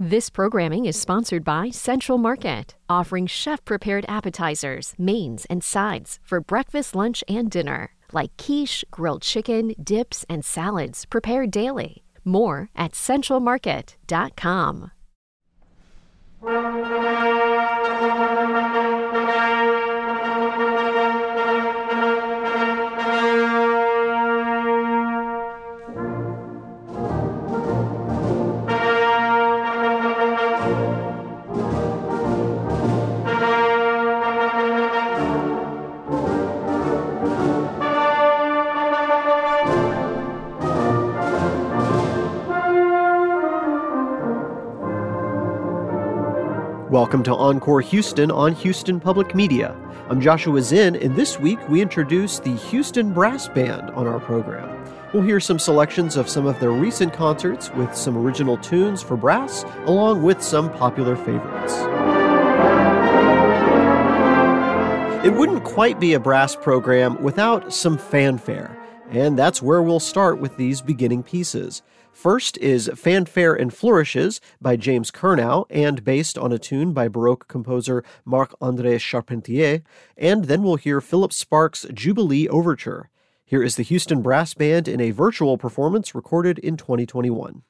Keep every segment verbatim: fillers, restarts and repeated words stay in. This programming is sponsored by Central Market, offering chef-prepared appetizers, mains, and sides for breakfast, lunch, and dinner, like quiche, grilled chicken, dips, and salads prepared daily. More at central market dot com. Welcome to Encore Houston on Houston Public Media. I'm Joshua Zinn, and this week we introduce the Houston Brass Band on our program. We'll hear some selections of some of their recent concerts with some original tunes for brass, along with some popular favorites. It wouldn't quite be a brass program without some fanfare, and that's where we'll start with these beginning pieces. First is Fanfare and Flourishes by James Curnow, and based on a tune by Baroque composer Marc-André Charpentier, and then we'll hear Philip Sparke's Jubilee Overture. Here is the Houston Brass Band in a virtual performance recorded in twenty twenty-one.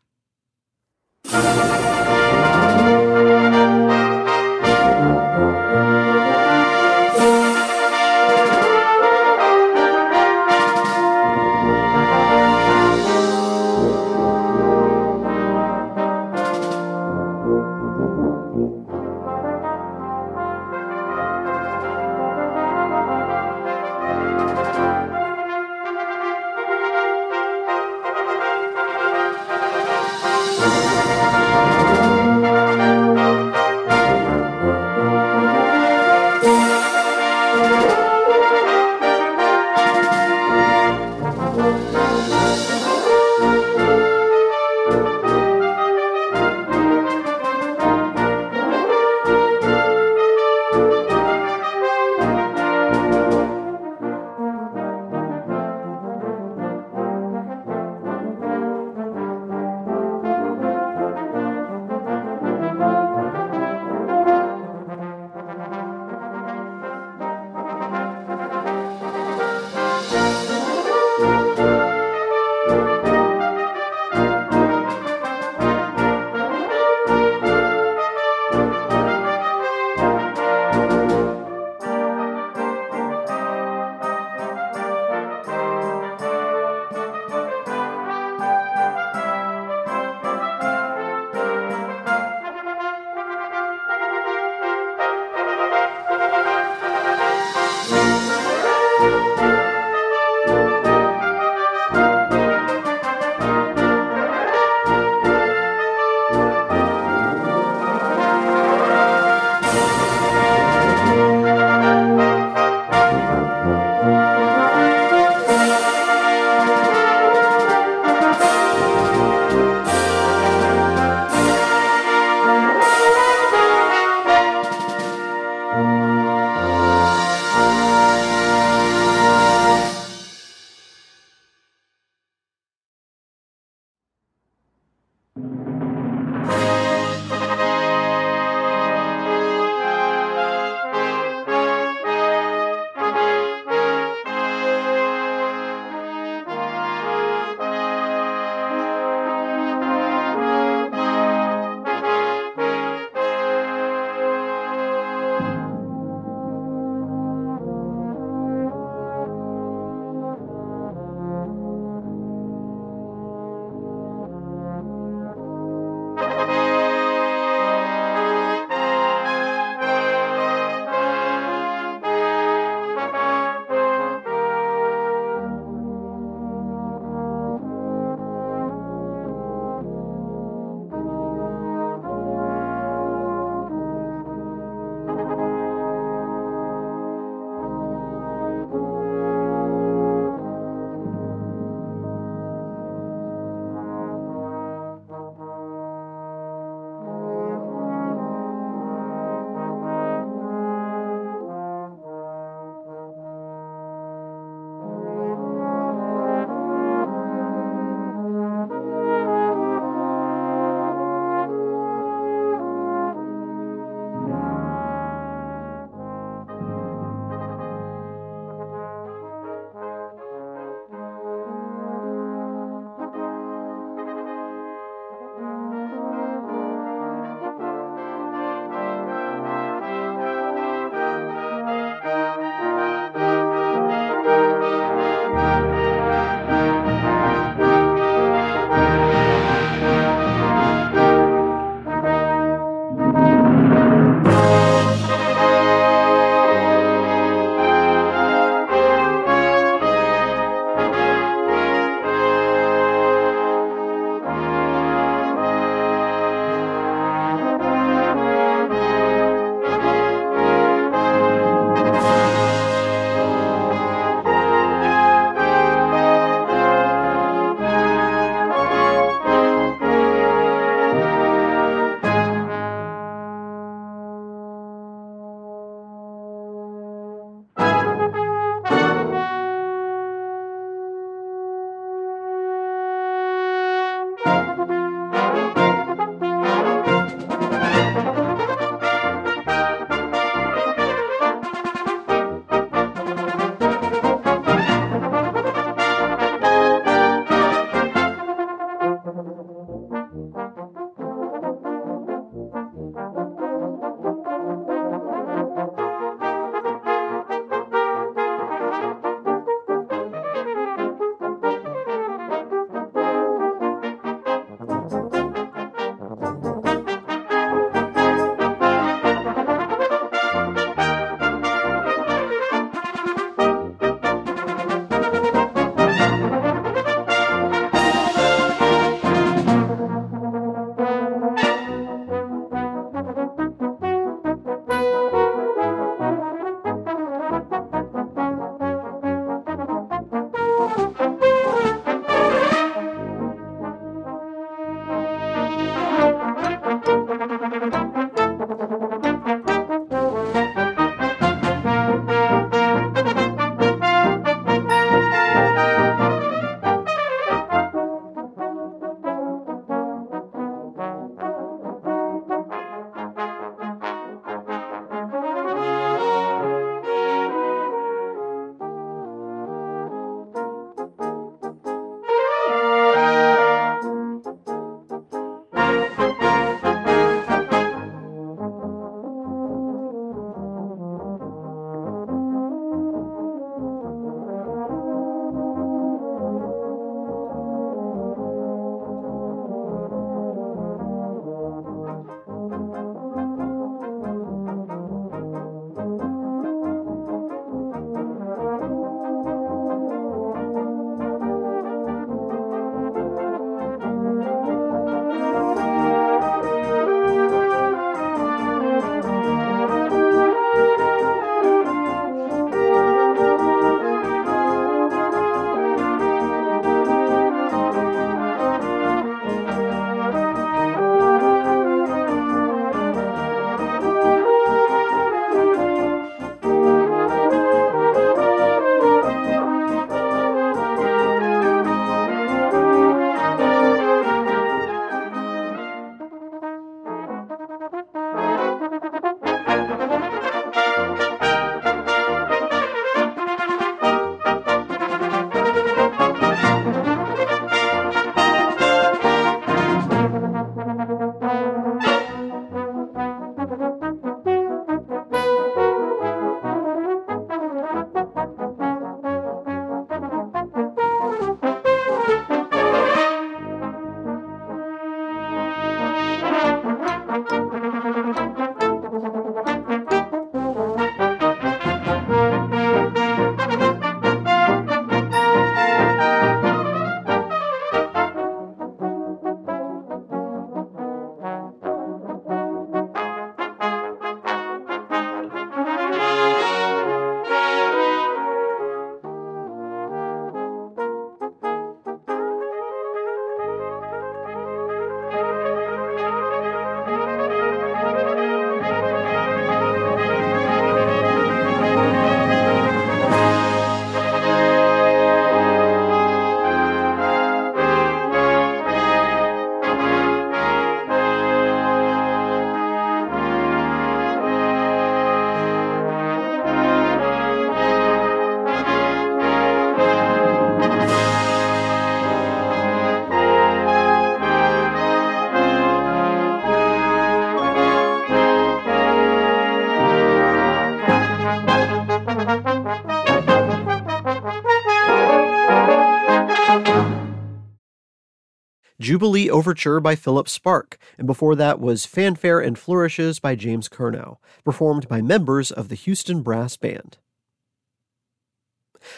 Jubilee Overture by Philip Sparke, and before that was Fanfare and Flourishes by James Curnow, performed by members of the Houston Brass Band.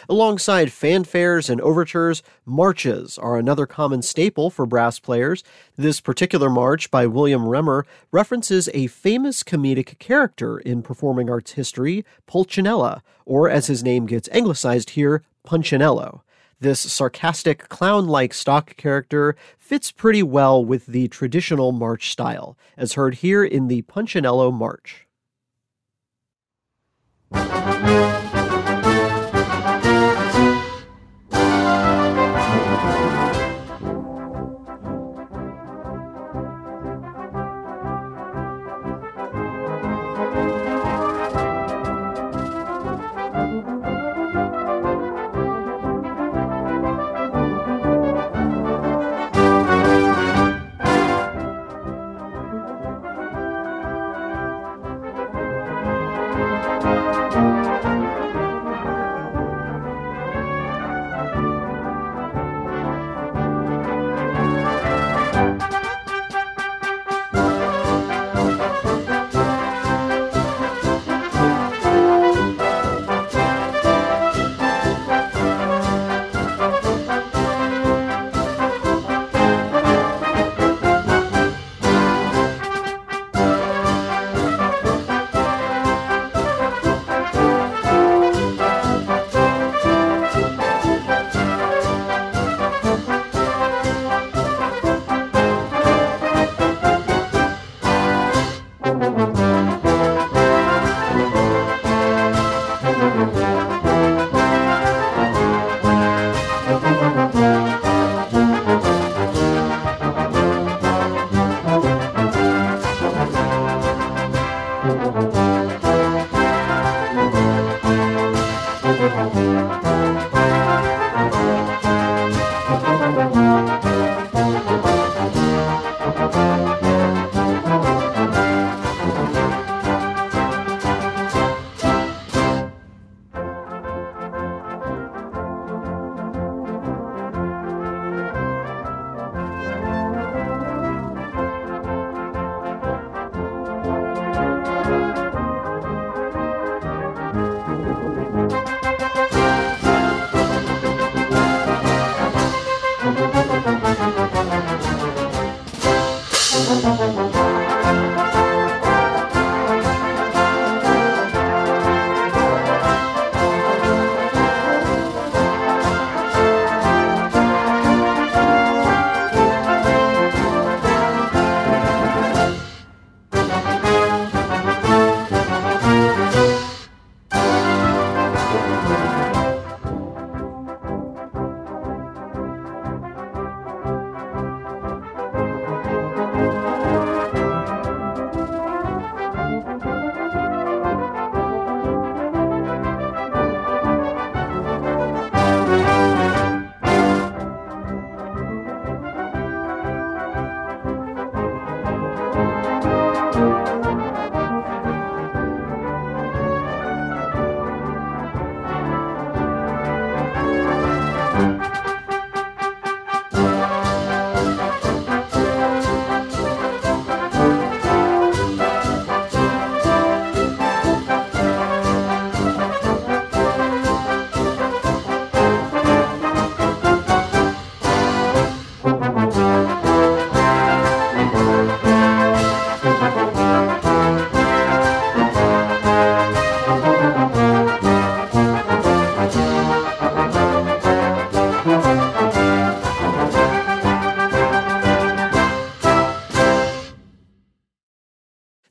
Alongside fanfares and overtures, marches are another common staple for brass players. This particular march by William Remmer references a famous comedic character in performing arts history, Pulcinella, or as his name gets anglicized here, Punchinello. This sarcastic, clown-like stock character fits pretty well with the traditional march style, as heard here in the Punchinello March.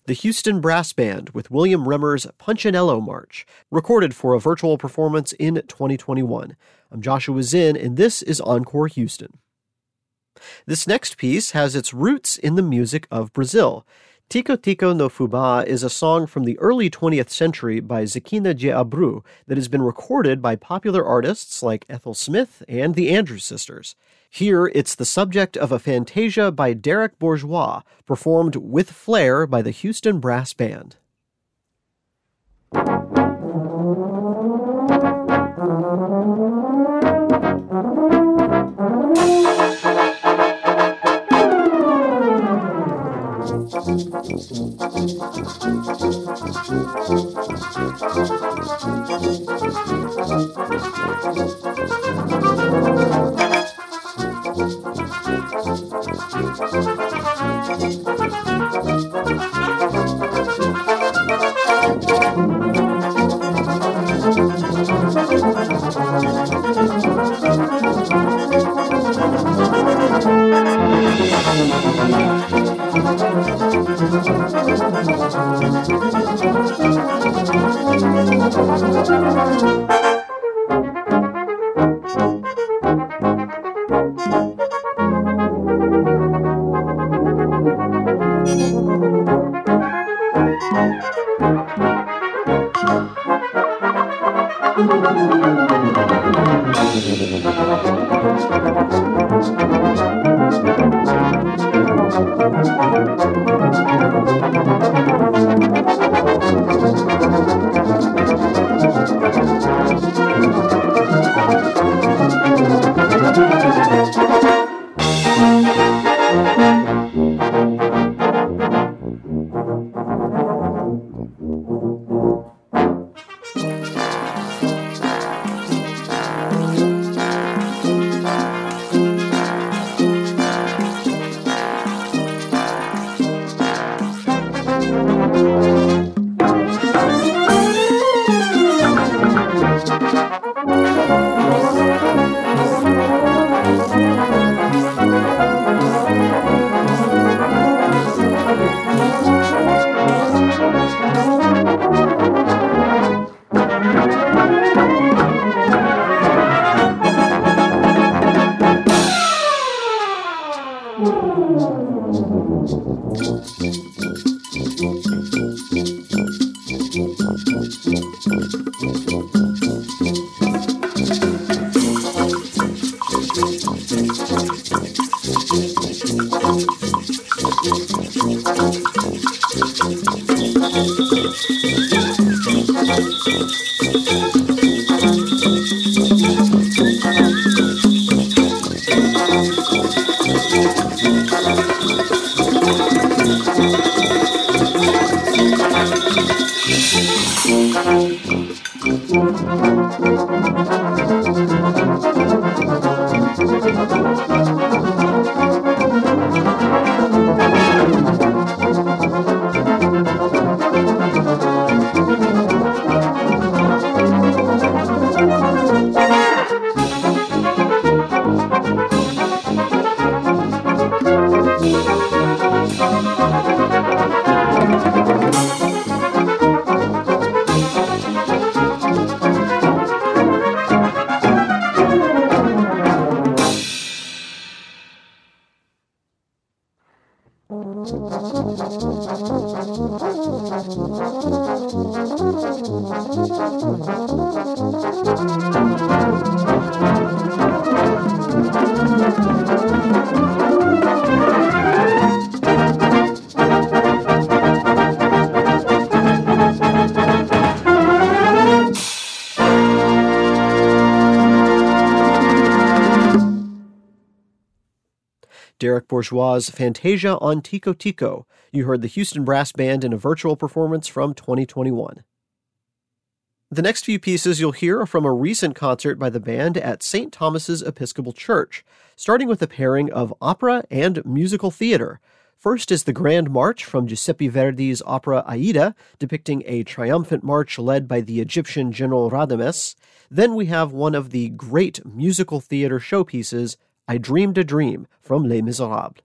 The Houston Brass Band with William Remmer's Punchinello March, recorded for a virtual performance in twenty twenty-one. I'm Joshua Zinn, and this is Encore Houston. This next piece has its roots in the music of Brazil. Tico Tico no Fubá is a song from the early twentieth century by Zekina de Abreu that has been recorded by popular artists like Ethel Smith and the Andrews Sisters. Here, it's the subject of a fantasia by Derek Bourgeois, performed with flair by the Houston Brass Band. Derek Bourgeois' Fantasia on Tico Tico. You heard the Houston Brass Band in a virtual performance from twenty twenty-one. The next few pieces you'll hear are from a recent concert by the band at Saint Thomas's Episcopal Church, starting with a pairing of opera and musical theater. First is the Grand March from Giuseppe Verdi's opera Aida, depicting a triumphant march led by the Egyptian general Radames. Then we have one of the great musical theater showpieces, I Dreamed a Dream, from Les Miserables.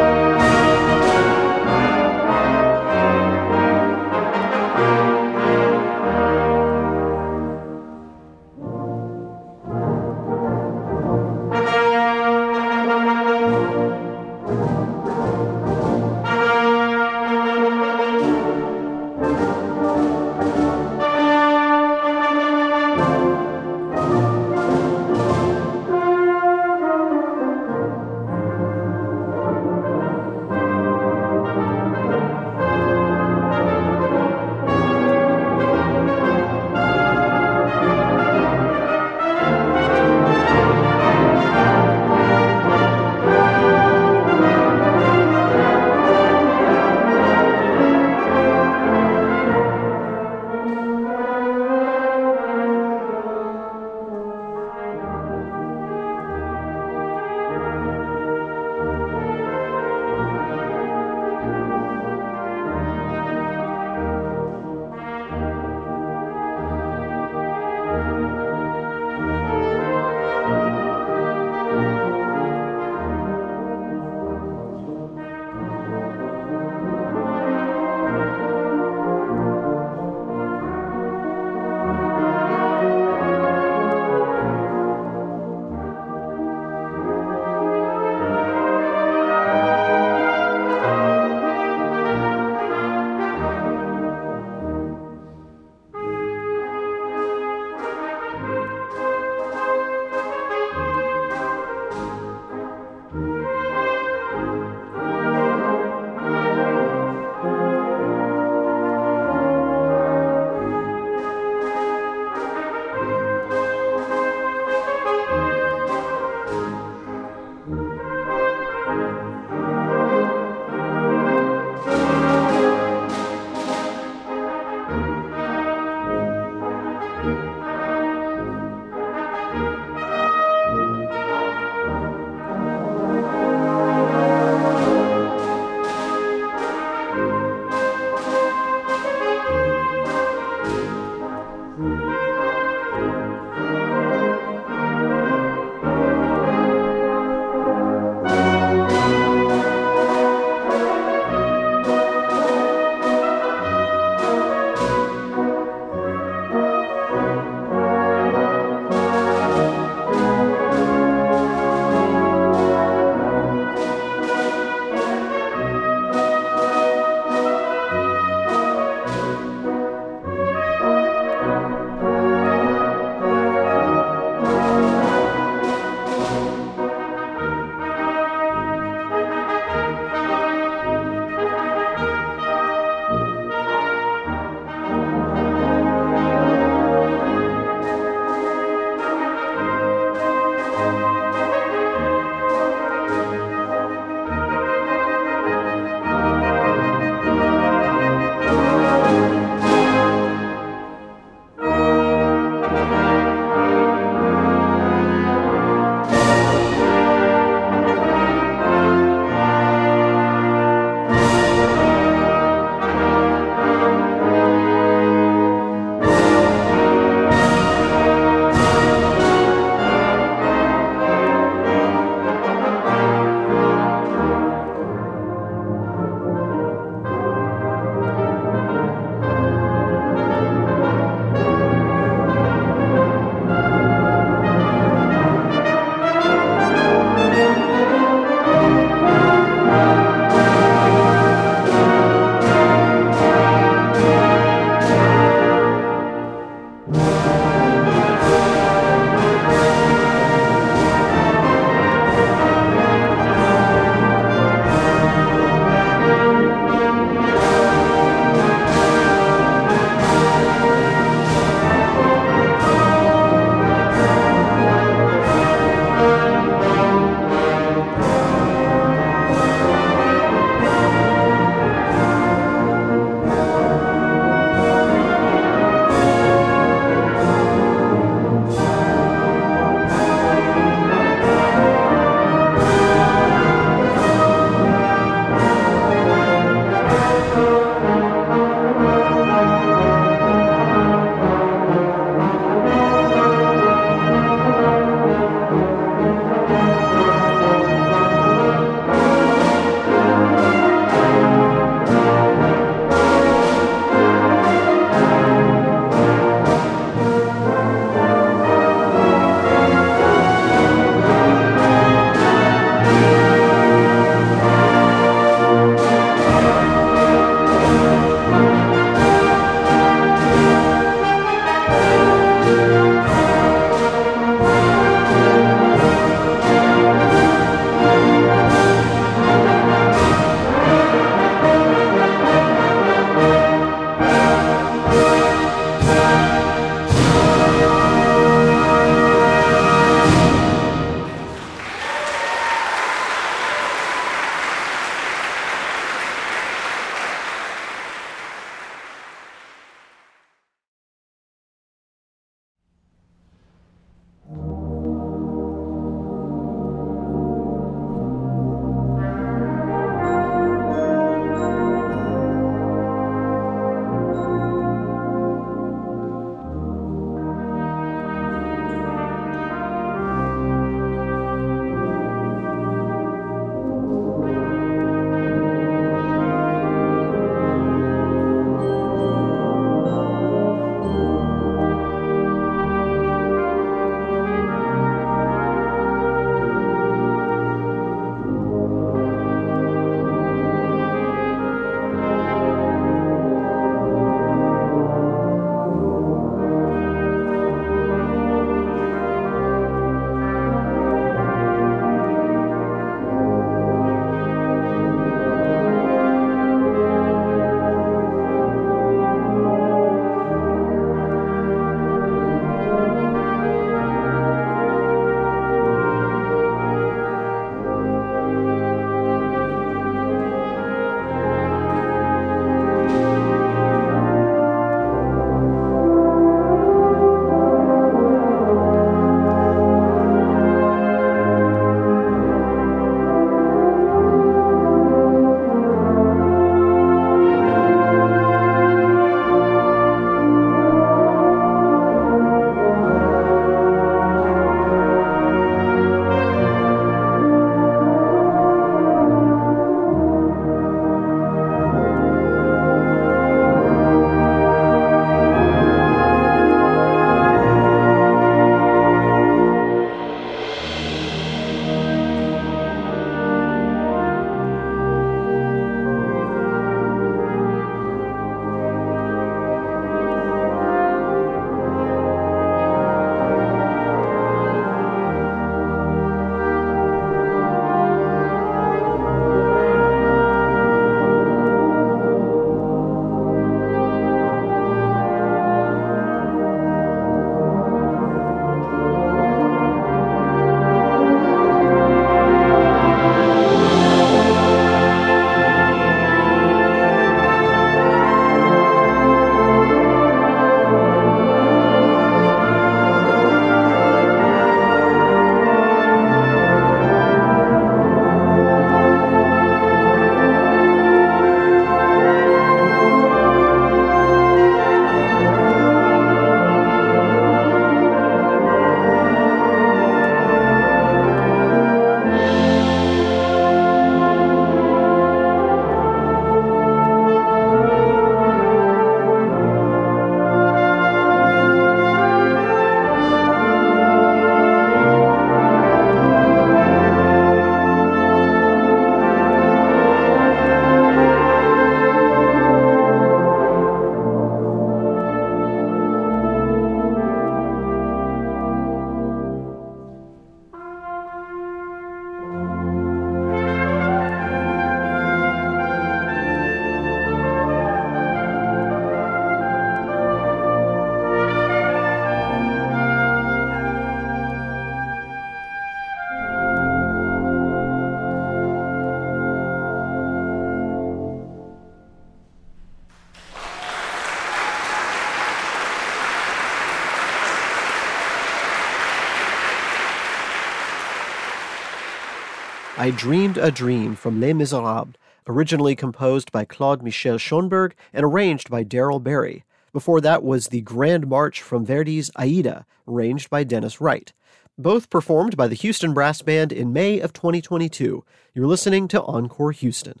I Dreamed a Dream from Les Miserables, originally composed by Claude-Michel Schönberg and arranged by Daryl Berry. Before that was the Grand March from Verdi's Aida, arranged by Dennis Wright. Both performed by the Houston Brass Band in May of twenty twenty-two. You're listening to Encore Houston.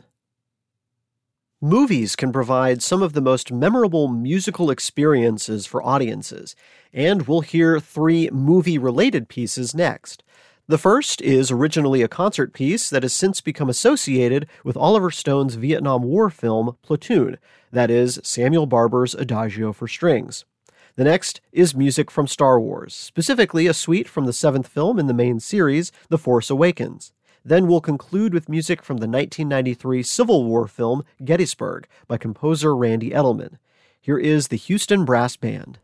Movies can provide some of the most memorable musical experiences for audiences, and we'll hear three movie-related pieces next. The first is originally a concert piece that has since become associated with Oliver Stone's Vietnam War film Platoon, that is, Samuel Barber's Adagio for Strings. The next is music from Star Wars, specifically a suite from the seventh film in the main series, The Force Awakens. Then we'll conclude with music from the nineteen ninety-three Civil War film Gettysburg by composer Randy Edelman. Here is the Houston Brass Band.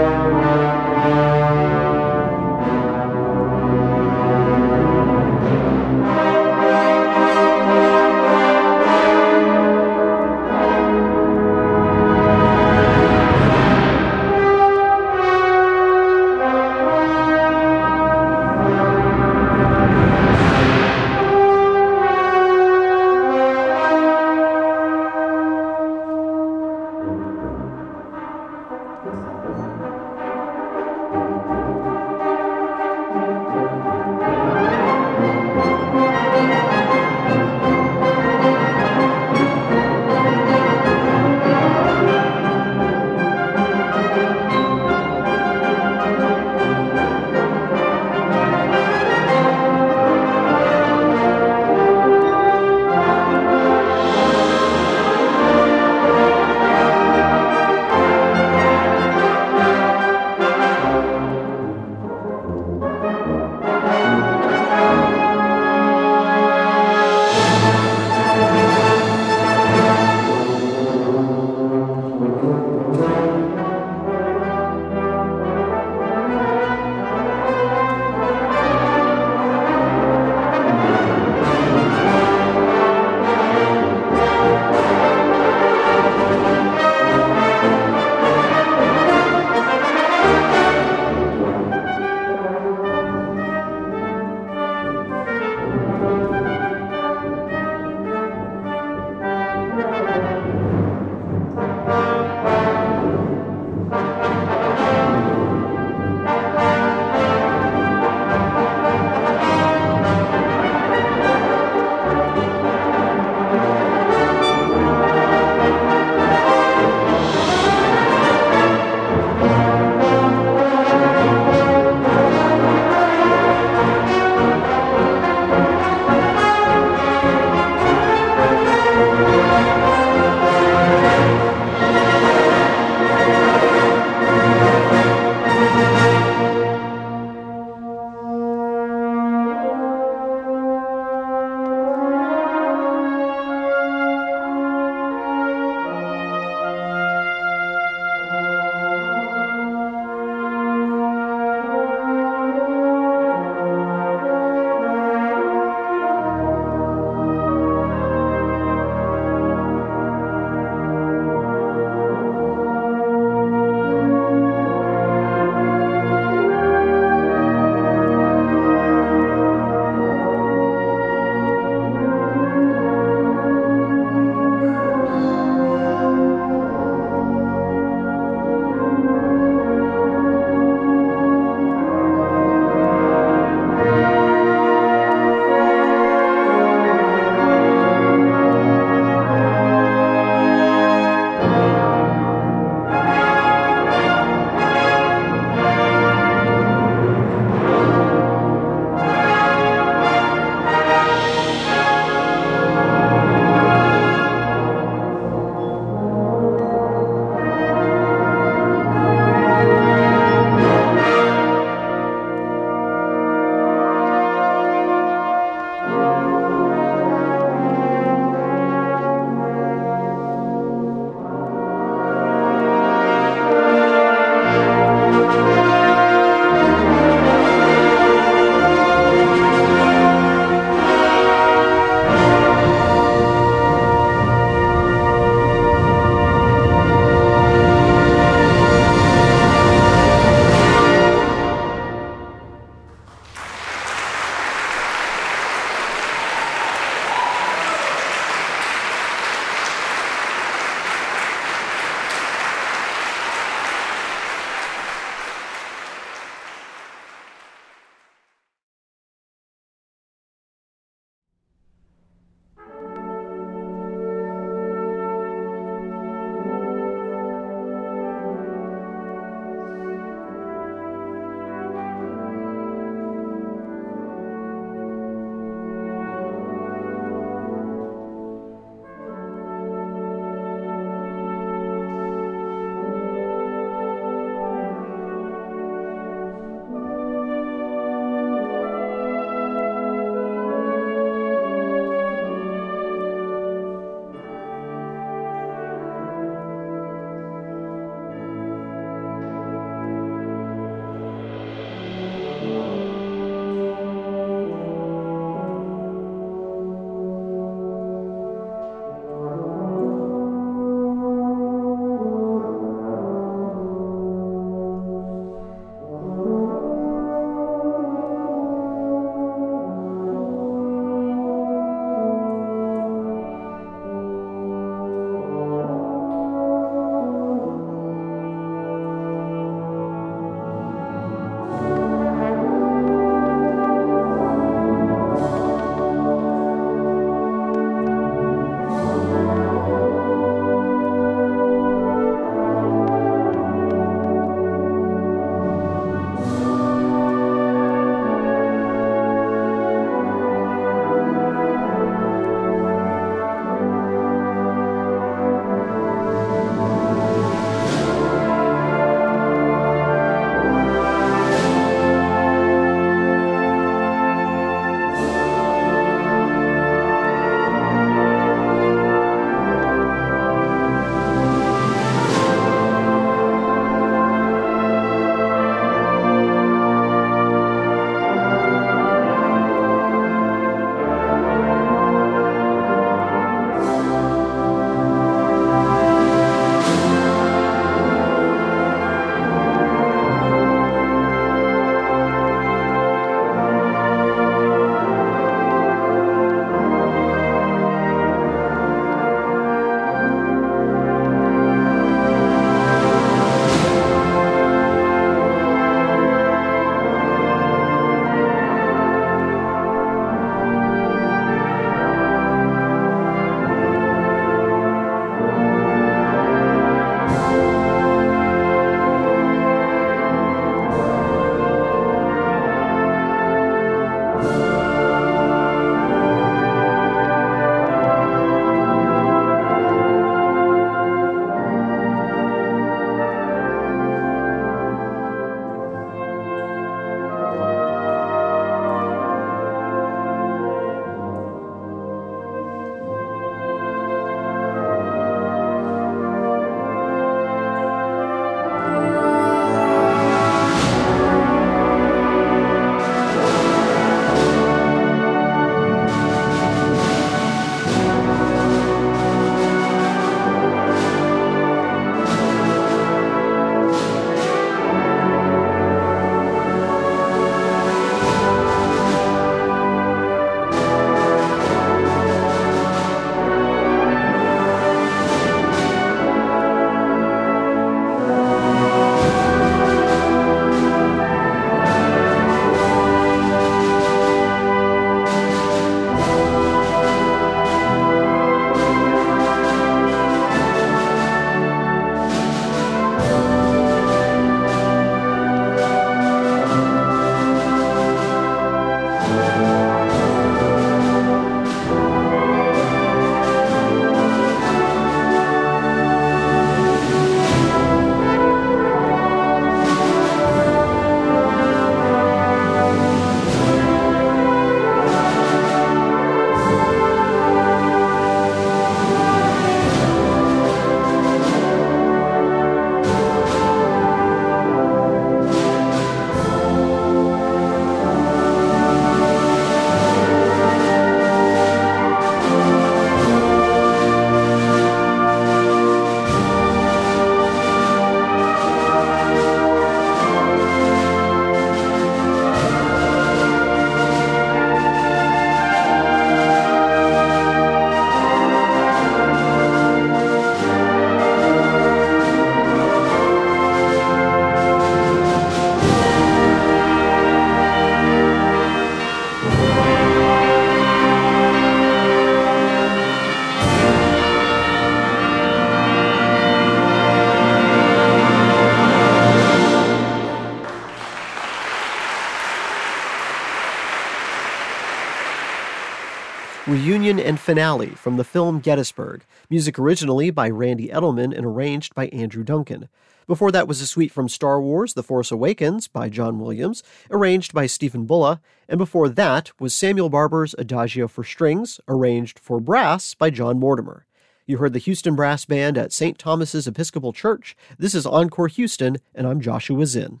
reunion and finale from the film Gettysburg, music originally by Randy Edelman and arranged by Andrew Duncan. Before that was a suite from Star Wars The Force Awakens by John Williams, arranged by Stephen Bulla, and before that was Samuel Barber's Adagio for Strings, arranged for brass by John Mortimer. You heard the Houston Brass Band at Saint Thomas's Episcopal Church. This is Encore Houston, and I'm Joshua Zinn.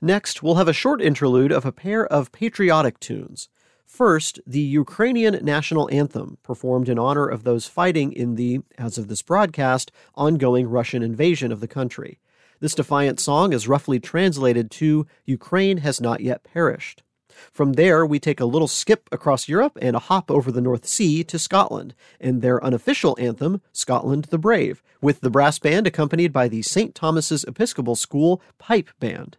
Next, we'll have a short interlude of a pair of patriotic tunes. First, the Ukrainian national anthem, performed in honor of those fighting in the, as of this broadcast, ongoing Russian invasion of the country. This defiant song is roughly translated to Ukraine Has Not Yet Perished. From there, we take a little skip across Europe and a hop over the North Sea to Scotland, and their unofficial anthem, Scotland the Brave, with the brass band accompanied by the Saint Thomas's Episcopal School Pipe Band.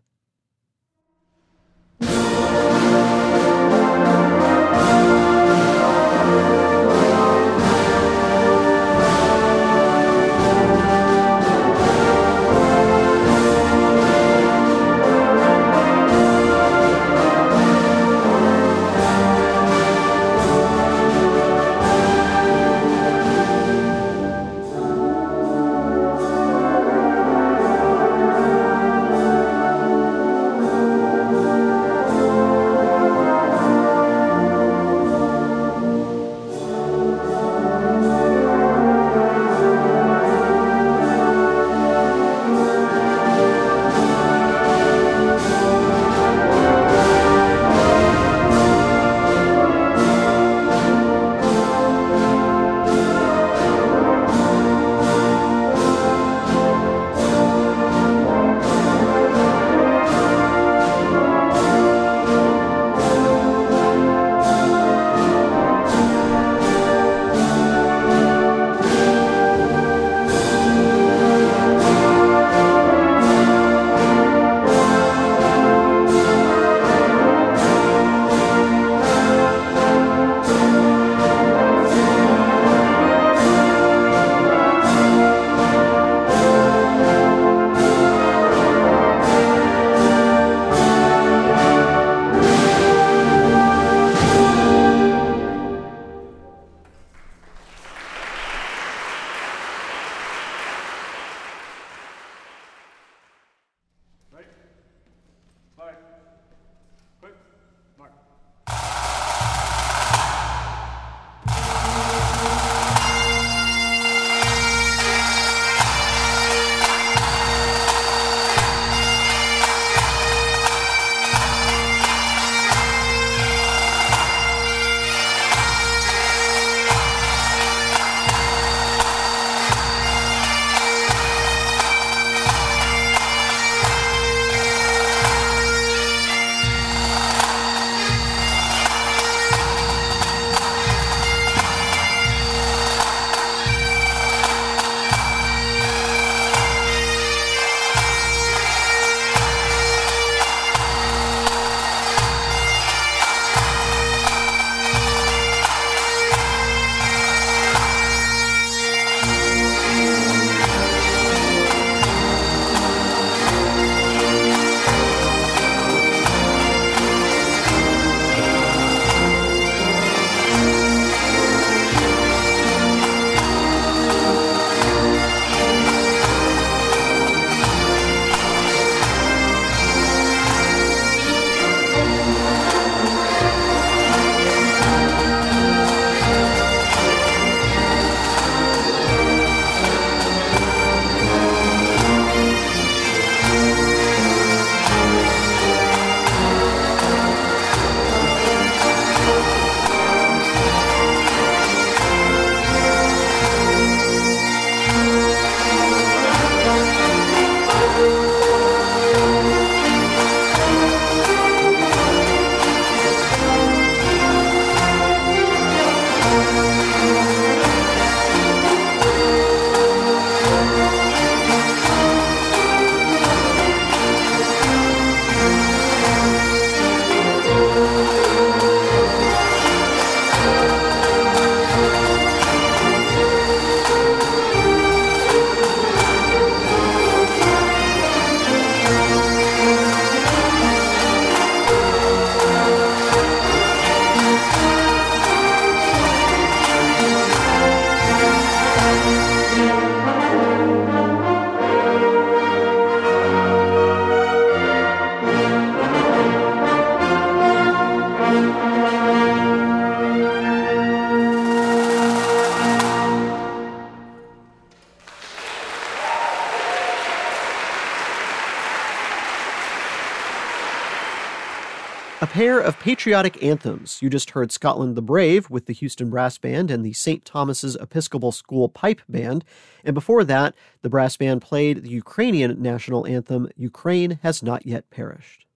A pair of patriotic anthems. You just heard Scotland the Brave with the Houston Brass Band and the Saint Thomas's Episcopal School Pipe Band. And before that, the brass band played the Ukrainian national anthem, Ukraine Has Not Yet Perished.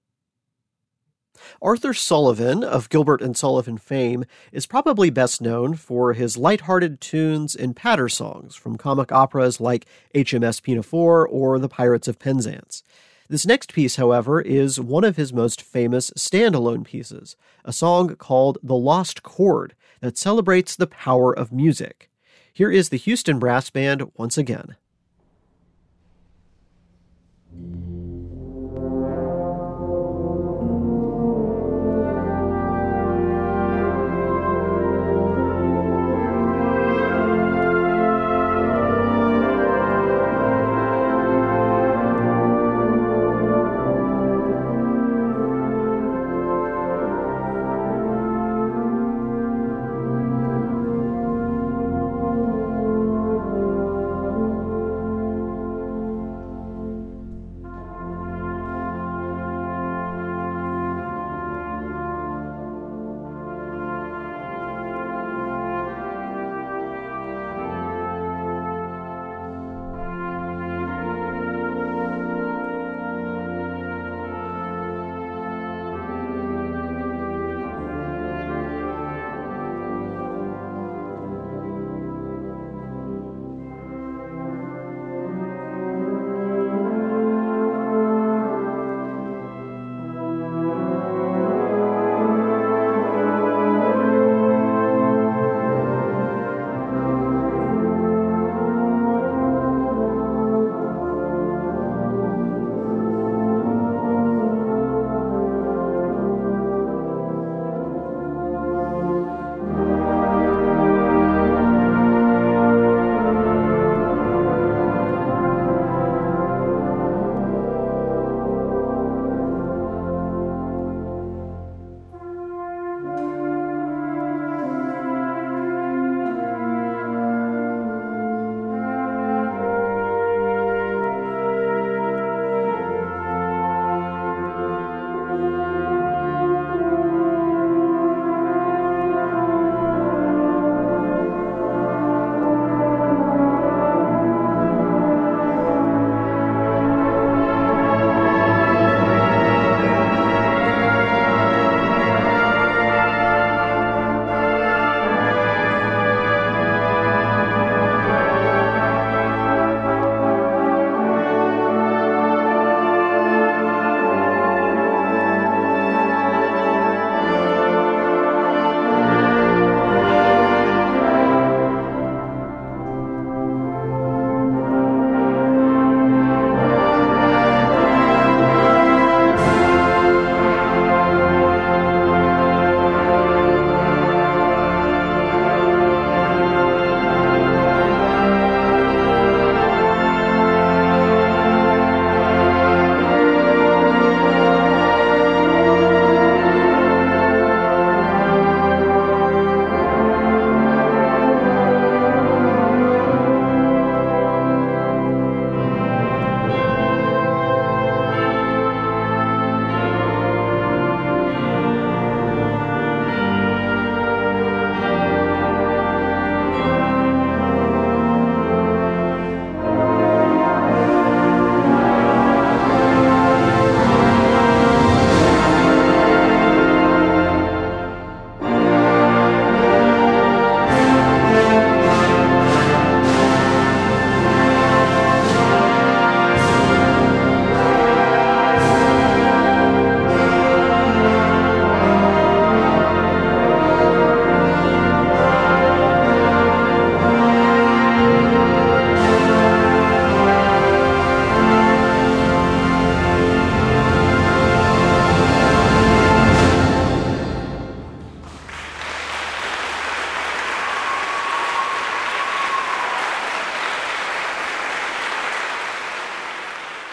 Arthur Sullivan, of Gilbert and Sullivan fame, is probably best known for his lighthearted tunes and patter songs from comic operas like H M S Pinafore or The Pirates of Penzance. This next piece, however, is one of his most famous standalone pieces, a song called The Lost Chord that celebrates the power of music. Here is the Houston Brass Band once again.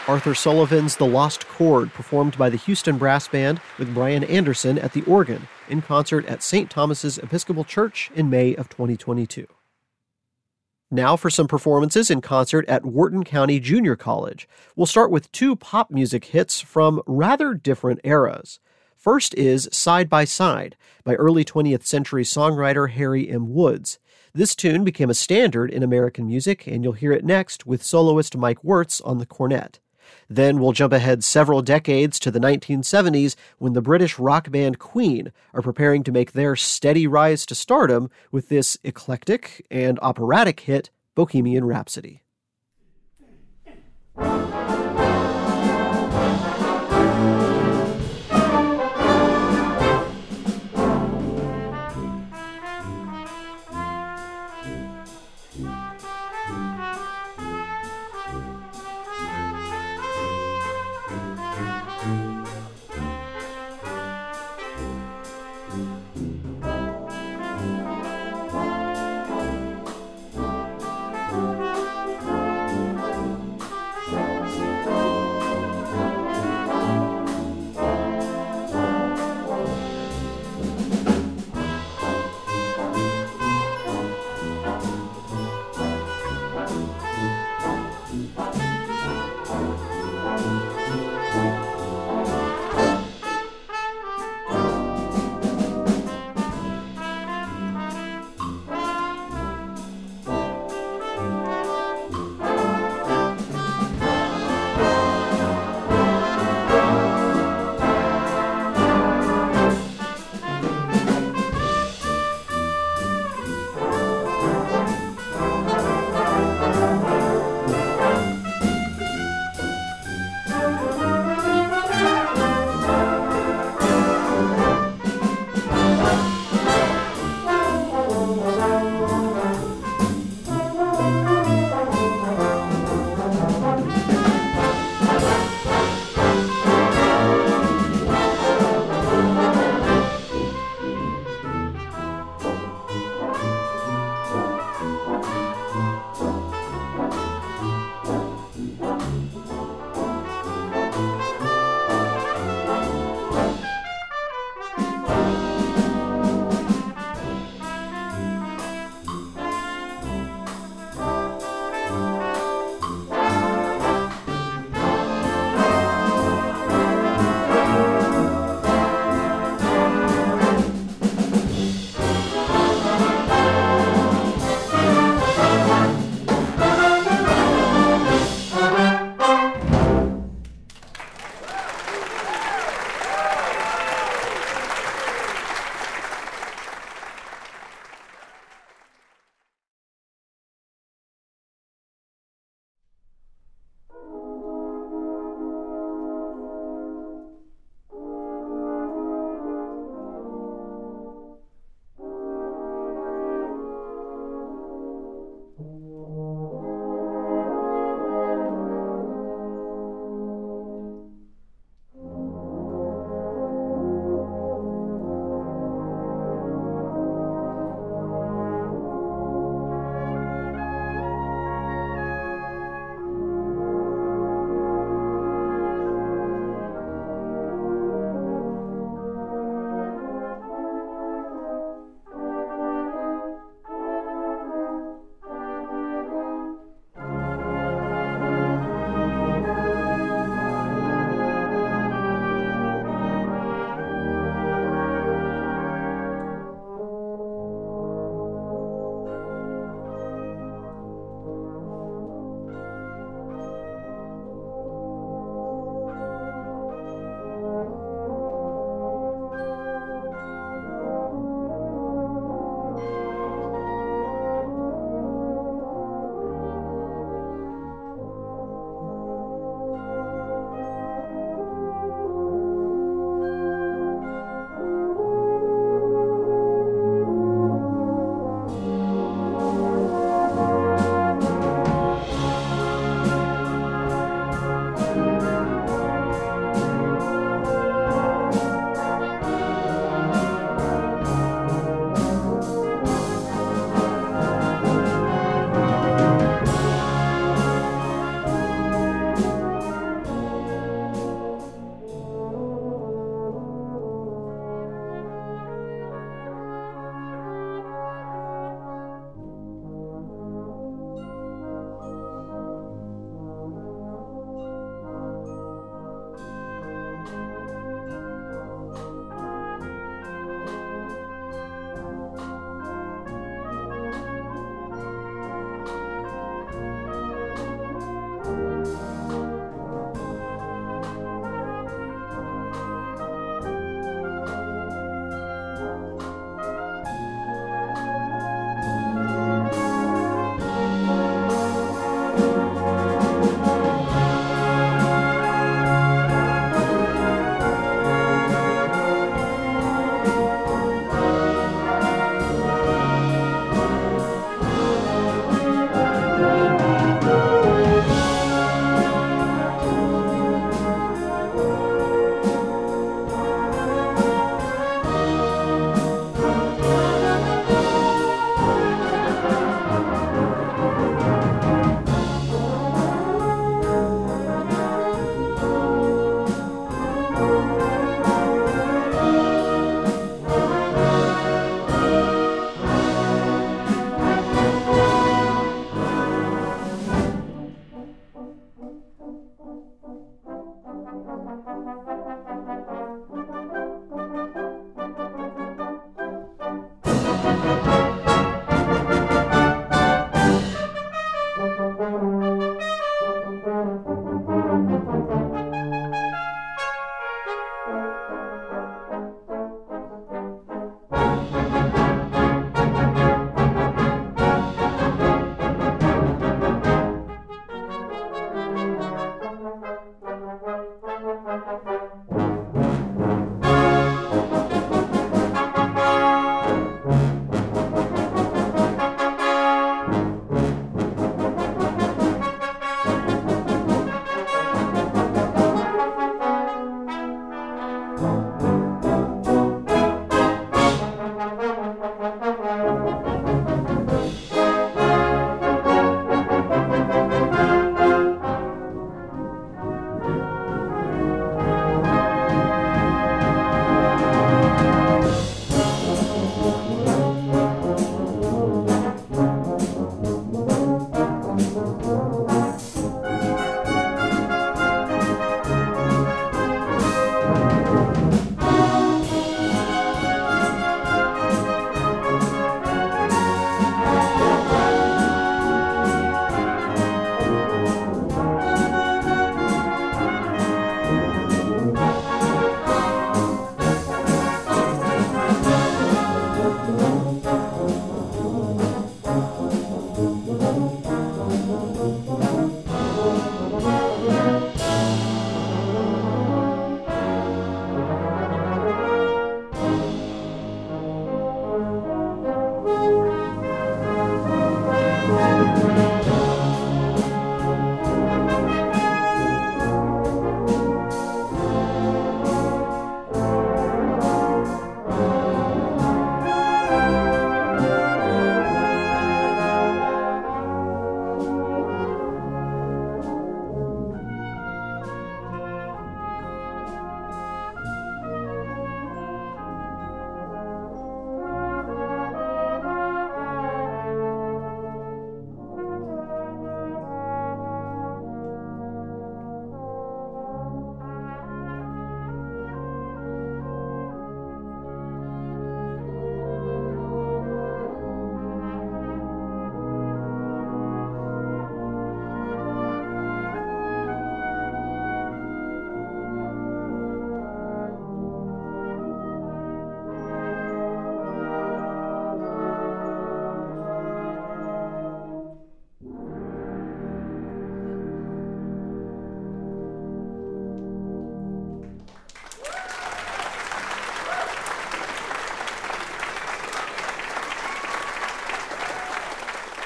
Arthur Sullivan's The Lost Chord, performed by the Houston Brass Band with Brian Anderson at the organ, in concert at Saint Thomas's Episcopal Church in May of twenty twenty-two. Now for some performances in concert at Wharton County Junior College. We'll start with two pop music hits from rather different eras. First is Side by Side by early twentieth century songwriter Harry M. Woods. This tune became a standard in American music, and you'll hear it next with soloist Mike Wirtz on the cornet. Then we'll jump ahead several decades to the nineteen seventies when the British rock band Queen are preparing to make their steady rise to stardom with this eclectic and operatic hit, Bohemian Rhapsody.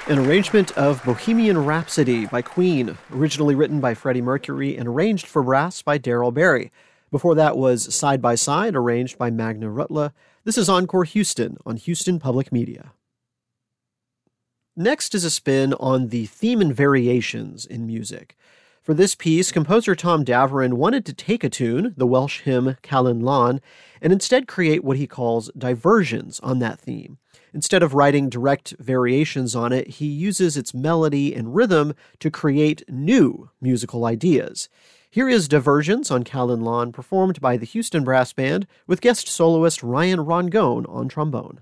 An arrangement of Bohemian Rhapsody by Queen, originally written by Freddie Mercury and arranged for brass by Daryl Berry. Before that was Side by Side, arranged by Magna Rutla. This is Encore Houston on Houston Public Media. Next is a spin on the theme and variations in music. For this piece, composer Tom Daverin wanted to take a tune, the Welsh hymn Calon Lân, and instead create what he calls diversions on that theme. Instead of writing direct variations on it, he uses its melody and rhythm to create new musical ideas. Here is Diversions on Calon Lân, performed by the Houston Brass Band, with guest soloist Ryan Rongone on trombone.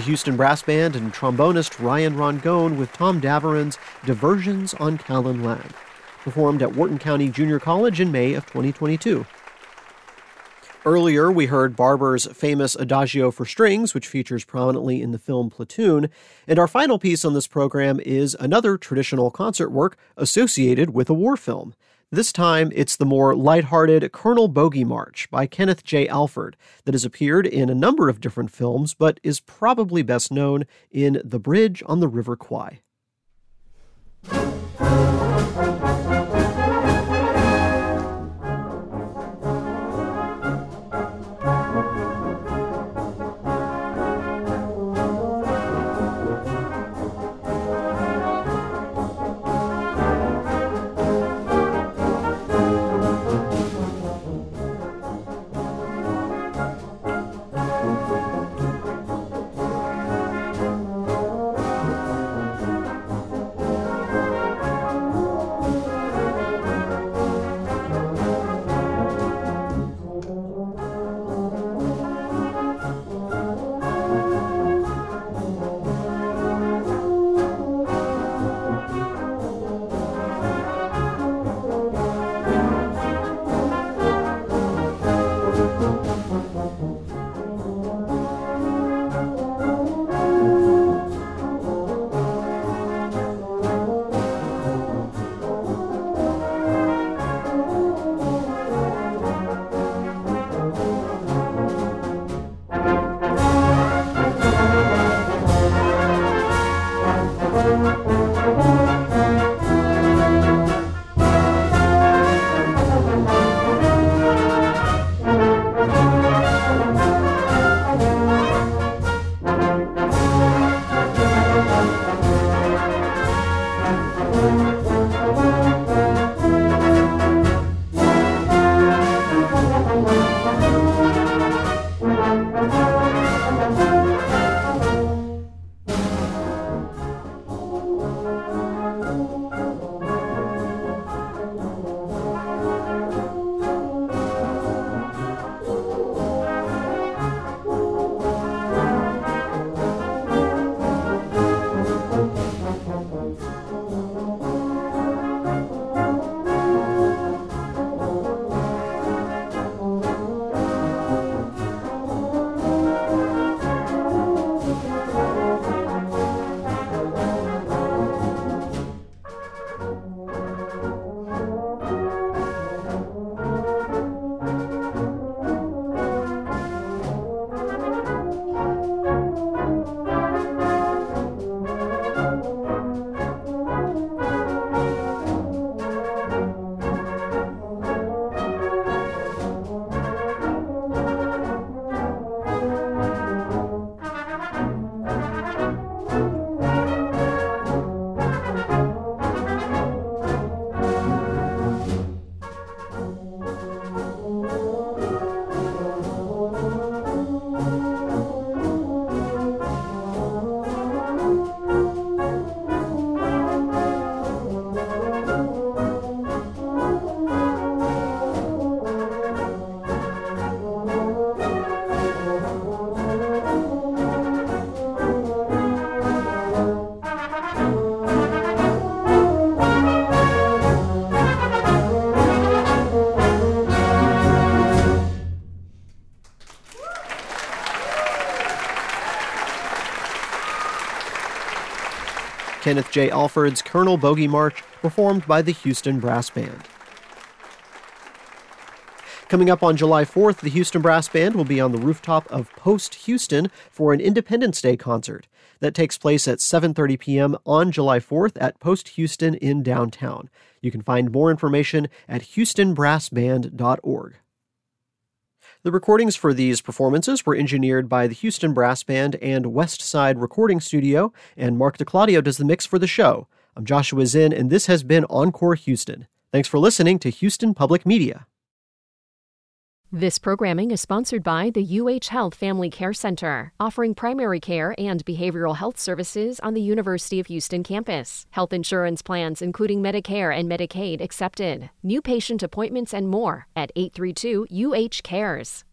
Houston Brass Band and trombonist Ryan Rongone with Tom Daverin's Diversions on Calon Lân, performed at Wharton County Junior College in May of twenty twenty-two. Earlier, we heard Barber's famous Adagio for Strings, which features prominently in the film Platoon, and our final piece on this program is another traditional concert work associated with a war film. This time, it's the more lighthearted Colonel Bogey March by Kenneth J. Alford that has appeared in a number of different films, but is probably best known in The Bridge on the River Kwai. Kenneth J. Alford's Colonel Bogey March, performed by the Houston Brass Band. Coming up on July fourth, the Houston Brass Band will be on the rooftop of Post Houston for an Independence Day concert. that takes place at seven thirty p.m. on July fourth at Post Houston in downtown. You can find more information at houston brass band dot org. The recordings for these performances were engineered by the Houston Brass Band and West Side Recording Studio, and Mark DeClaudio does the mix for the show. I'm Joshua Zinn, and this has been Encore Houston. Thanks for listening to Houston Public Media. This programming is sponsored by the U H Health Family Care Center, offering primary care and behavioral health services on the University of Houston campus. Health insurance plans, including Medicare and Medicaid, accepted. New patient appointments and more at eight three two U H CARES.